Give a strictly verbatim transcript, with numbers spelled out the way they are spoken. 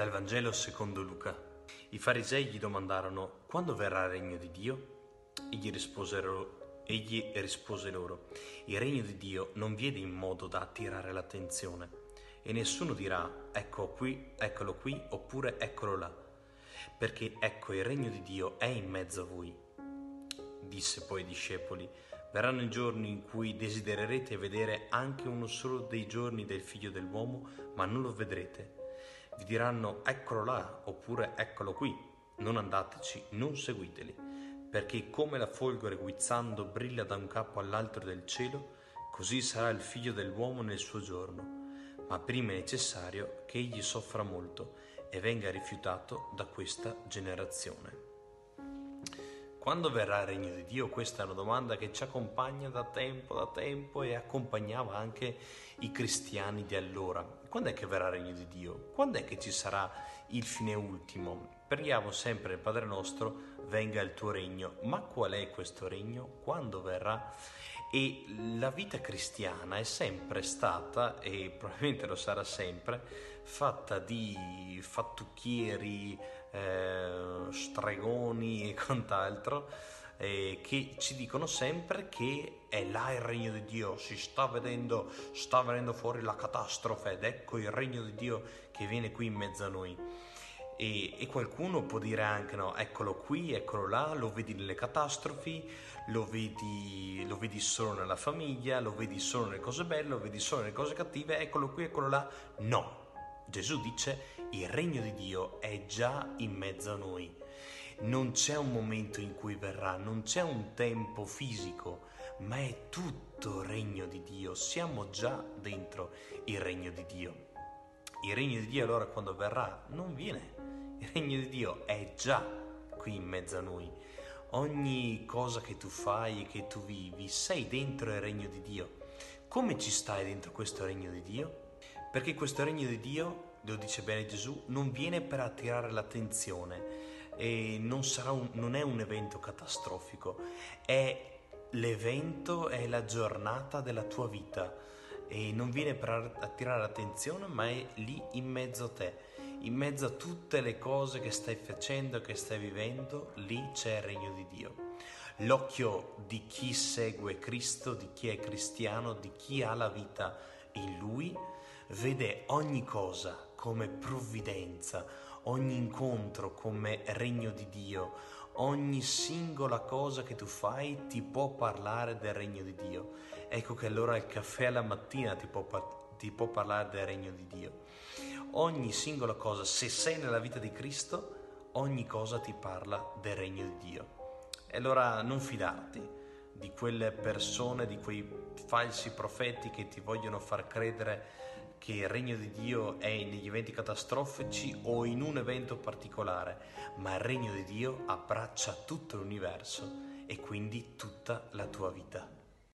Dal Vangelo secondo Luca. I farisei gli domandarono: quando verrà il regno di Dio? Egli risposero, egli rispose loro: il regno di Dio non viene in modo da attirare l'attenzione, e nessuno dirà ecco qui, eccolo qui, oppure eccolo là, perché ecco il regno di Dio è in mezzo a voi. Disse poi ai discepoli: verranno i giorni in cui desidererete vedere anche uno solo dei giorni del Figlio dell'uomo, ma non lo vedrete. Vi diranno eccolo là oppure eccolo qui, non andateci, non seguiteli, perché come la folgore guizzando brilla da un capo all'altro del cielo, così sarà il Figlio dell'uomo nel suo giorno, ma prima è necessario che egli soffra molto e venga rifiutato da questa generazione. Quando verrà il regno di Dio? Questa è una domanda che ci accompagna da tempo, da tempo, e accompagnava anche i cristiani di allora. Quando è che verrà il regno di Dio? Quando è che ci sarà il fine ultimo? Preghiamo sempre il Padre nostro, venga il tuo regno. Ma qual è questo regno? Quando verrà? E la vita cristiana è sempre stata, e probabilmente lo sarà sempre, fatta di fattucchieri, eh, stregoni e quant'altro, eh, che ci dicono sempre che è là il regno di Dio, si sta vedendo, sta venendo fuori la catastrofe ed ecco il regno di Dio che viene qui in mezzo a noi. E, e qualcuno può dire anche no, eccolo qui, eccolo là, lo vedi nelle catastrofi, lo vedi, lo vedi solo nella famiglia, lo vedi solo nelle cose belle, lo vedi solo nelle cose cattive, eccolo qui, eccolo là. No, Gesù dice il regno di Dio è già in mezzo a noi. Non c'è un momento in cui verrà, non c'è un tempo fisico, ma è tutto regno di Dio, siamo già dentro il regno di Dio. Il regno di Dio allora quando verrà non viene, il regno di Dio è già qui in mezzo a noi. Ogni cosa che tu fai e che tu vivi, sei dentro il regno di Dio. Come ci stai dentro questo regno di Dio? Perché questo regno di Dio, lo dice bene Gesù, non viene per attirare l'attenzione, e non sarà un, non è un evento catastrofico, è l'evento, è la giornata della tua vita, e non viene per attirare l'attenzione, ma è lì in mezzo a te, in mezzo a tutte le cose che stai facendo, che stai vivendo, lì c'è il regno di Dio. L'occhio di chi segue Cristo, di chi è cristiano, di chi ha la vita in Lui, vede ogni cosa come provvidenza, ogni incontro come regno di Dio, ogni singola cosa che tu fai ti può parlare del regno di Dio. Ecco che allora il caffè alla mattina ti può, par- ti può parlare del regno di Dio. Ogni singola cosa, se sei nella vita di Cristo, ogni cosa ti parla del regno di Dio. E allora non fidarti di quelle persone, di quei falsi profeti che ti vogliono far credere che il regno di Dio è negli eventi catastrofici o in un evento particolare, ma il regno di Dio abbraccia tutto l'universo e quindi tutta la tua vita.